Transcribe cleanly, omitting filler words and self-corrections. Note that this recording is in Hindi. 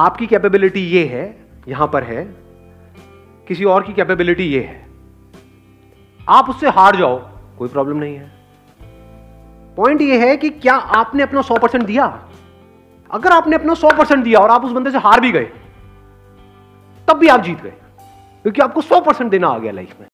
आपकी कैपेबिलिटी ये है, यहां पर है, किसी और की कैपेबिलिटी ये है, आप उससे हार जाओ, कोई प्रॉब्लम नहीं है। पॉइंट ये है कि क्या आपने अपना 100% दिया? अगर आपने अपना 100% दिया और आप उस बंदे से हार भी गए, तब भी आप जीत गए, क्योंकि आपको 100% देना आ गया लाइफ में।